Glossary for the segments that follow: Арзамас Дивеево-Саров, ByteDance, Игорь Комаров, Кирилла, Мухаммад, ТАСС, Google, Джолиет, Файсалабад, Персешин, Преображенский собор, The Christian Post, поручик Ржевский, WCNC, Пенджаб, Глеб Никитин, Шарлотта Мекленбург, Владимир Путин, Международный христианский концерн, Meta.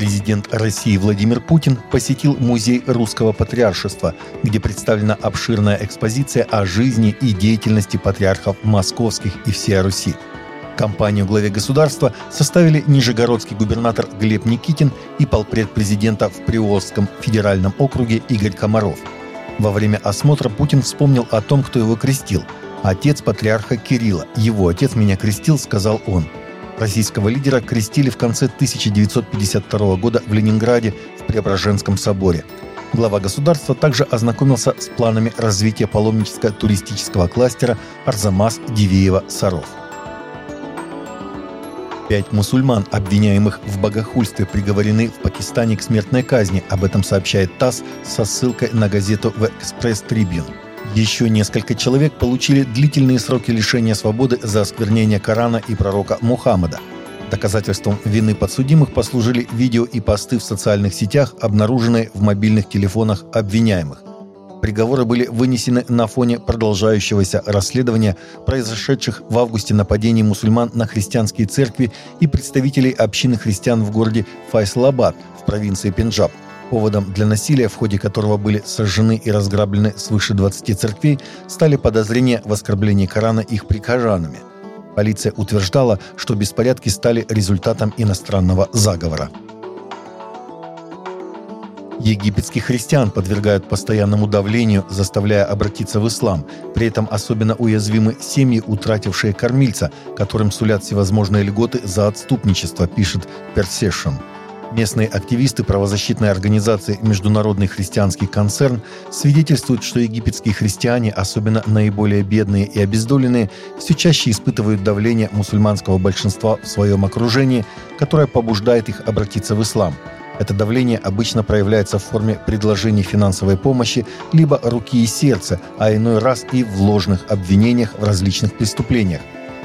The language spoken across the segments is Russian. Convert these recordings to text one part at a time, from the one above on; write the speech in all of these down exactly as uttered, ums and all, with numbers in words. Президент России Владимир Путин посетил музей русского патриаршества, где представлена обширная экспозиция о жизни и деятельности патриархов московских и всея Руси. Компанию главе государства составили нижегородский губернатор Глеб Никитин и полпред президента в Приволжском федеральном округе Игорь Комаров. Во время осмотра Путин вспомнил о том, кто его крестил. «Отец патриарха Кирилла. Его отец меня крестил», — сказал он. Российского лидера крестили в конце тысяча девятьсот пятьдесят второго года в Ленинграде в Преображенском соборе. Глава государства также ознакомился с планами развития паломническо-туристического кластера «Арзамас Дивеево-Саров». Пять мусульман, обвиняемых в богохульстве, приговорены в Пакистане к смертной казни. Об этом сообщает ТАСС со ссылкой на газету The Express Tribune. Еще несколько человек получили длительные сроки лишения свободы за осквернение Корана и пророка Мухаммада. Доказательством вины подсудимых послужили видео и посты в социальных сетях, обнаруженные в мобильных телефонах обвиняемых. Приговоры были вынесены на фоне продолжающегося расследования произошедших в августе нападений мусульман на христианские церкви и представителей общины христиан в городе Файсалабад в провинции Пенджаб, поводом для насилия, в ходе которого были сожжены и разграблены свыше двадцати церквей, стали подозрения в оскорблении Корана их прихожанами. Полиция утверждала, что беспорядки стали результатом иностранного заговора. Египетских христиан подвергают постоянному давлению, заставляя обратиться в ислам. При этом особенно уязвимы семьи, утратившие кормильца, которым сулят всевозможные льготы за отступничество, пишет Персешин. Местные активисты правозащитной организации «Международный христианский концерн» свидетельствуют, что египетские христиане, особенно наиболее бедные и обездоленные, все чаще испытывают давление мусульманского большинства в своем окружении, которое побуждает их обратиться в ислам. Это давление обычно проявляется в форме предложений финансовой помощи либо руки и сердца, а иной раз и в ложных обвинениях в различных преступлениях.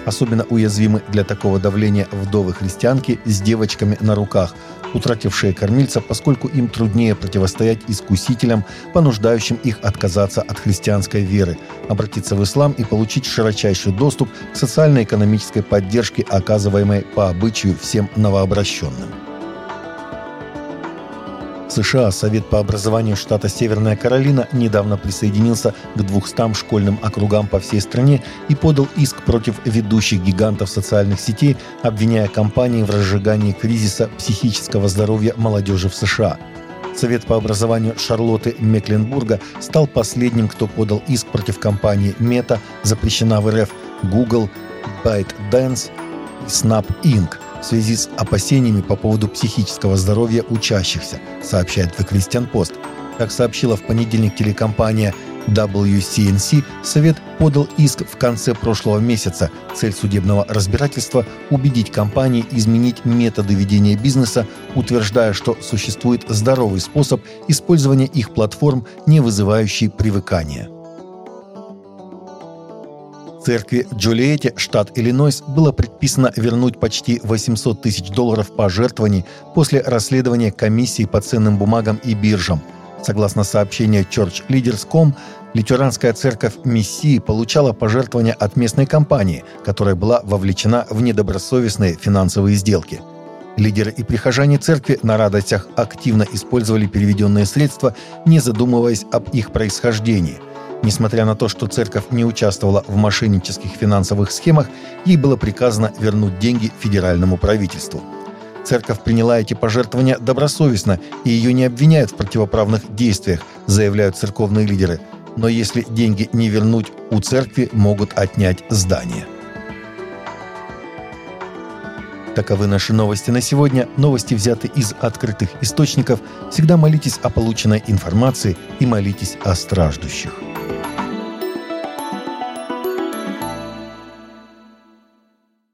Особенно уязвимы для такого давления вдовы-христианки с девочками на руках, утратившие кормильца, поскольку им труднее противостоять искусителям, понуждающим их отказаться от христианской веры, обратиться в ислам и получить широчайший доступ к социально-экономической поддержке, оказываемой по обычаю всем новообращенным. США, Совет по образованию штата Северная Каролина, недавно присоединился к двухстам школьным округам по всей стране и подал иск против ведущих гигантов социальных сетей, обвиняя компании в разжигании кризиса психического здоровья молодежи в США. Совет по образованию Шарлотты Мекленбурга стал последним, кто подал иск против компании Meta, запрещена в эр эф, Google, ByteDance и Snap Incorporated в связи с опасениями по поводу психического здоровья учащихся, сообщает The Christian Post. Как сообщила в понедельник телекомпания дабл ю си эн си, Совет подал иск в конце прошлого месяца. Цель судебного разбирательства – убедить компании изменить методы ведения бизнеса, утверждая, что существует здоровый способ использования их платформ, не вызывающий привыкания. Церкви Джолиете, штат Иллинойс, было предписано вернуть почти восемьсот тысяч долларов пожертвований после расследования комиссии по ценным бумагам и биржам. Согласно сообщению Church Leaders точка ком, лютеранская церковь Мессии получала пожертвования от местной компании, которая была вовлечена в недобросовестные финансовые сделки. Лидеры и прихожане церкви на радостях активно использовали переведенные средства, не задумываясь об их происхождении. Несмотря на то, что церковь не участвовала в мошеннических финансовых схемах, ей было приказано вернуть деньги федеральному правительству. Церковь приняла эти пожертвования добросовестно, и ее не обвиняют в противоправных действиях, заявляют церковные лидеры. Но если деньги не вернуть, у церкви могут отнять здание. Таковы наши новости на сегодня. Новости взяты из открытых источников. Всегда молитесь о полученной информации и молитесь о страждущих.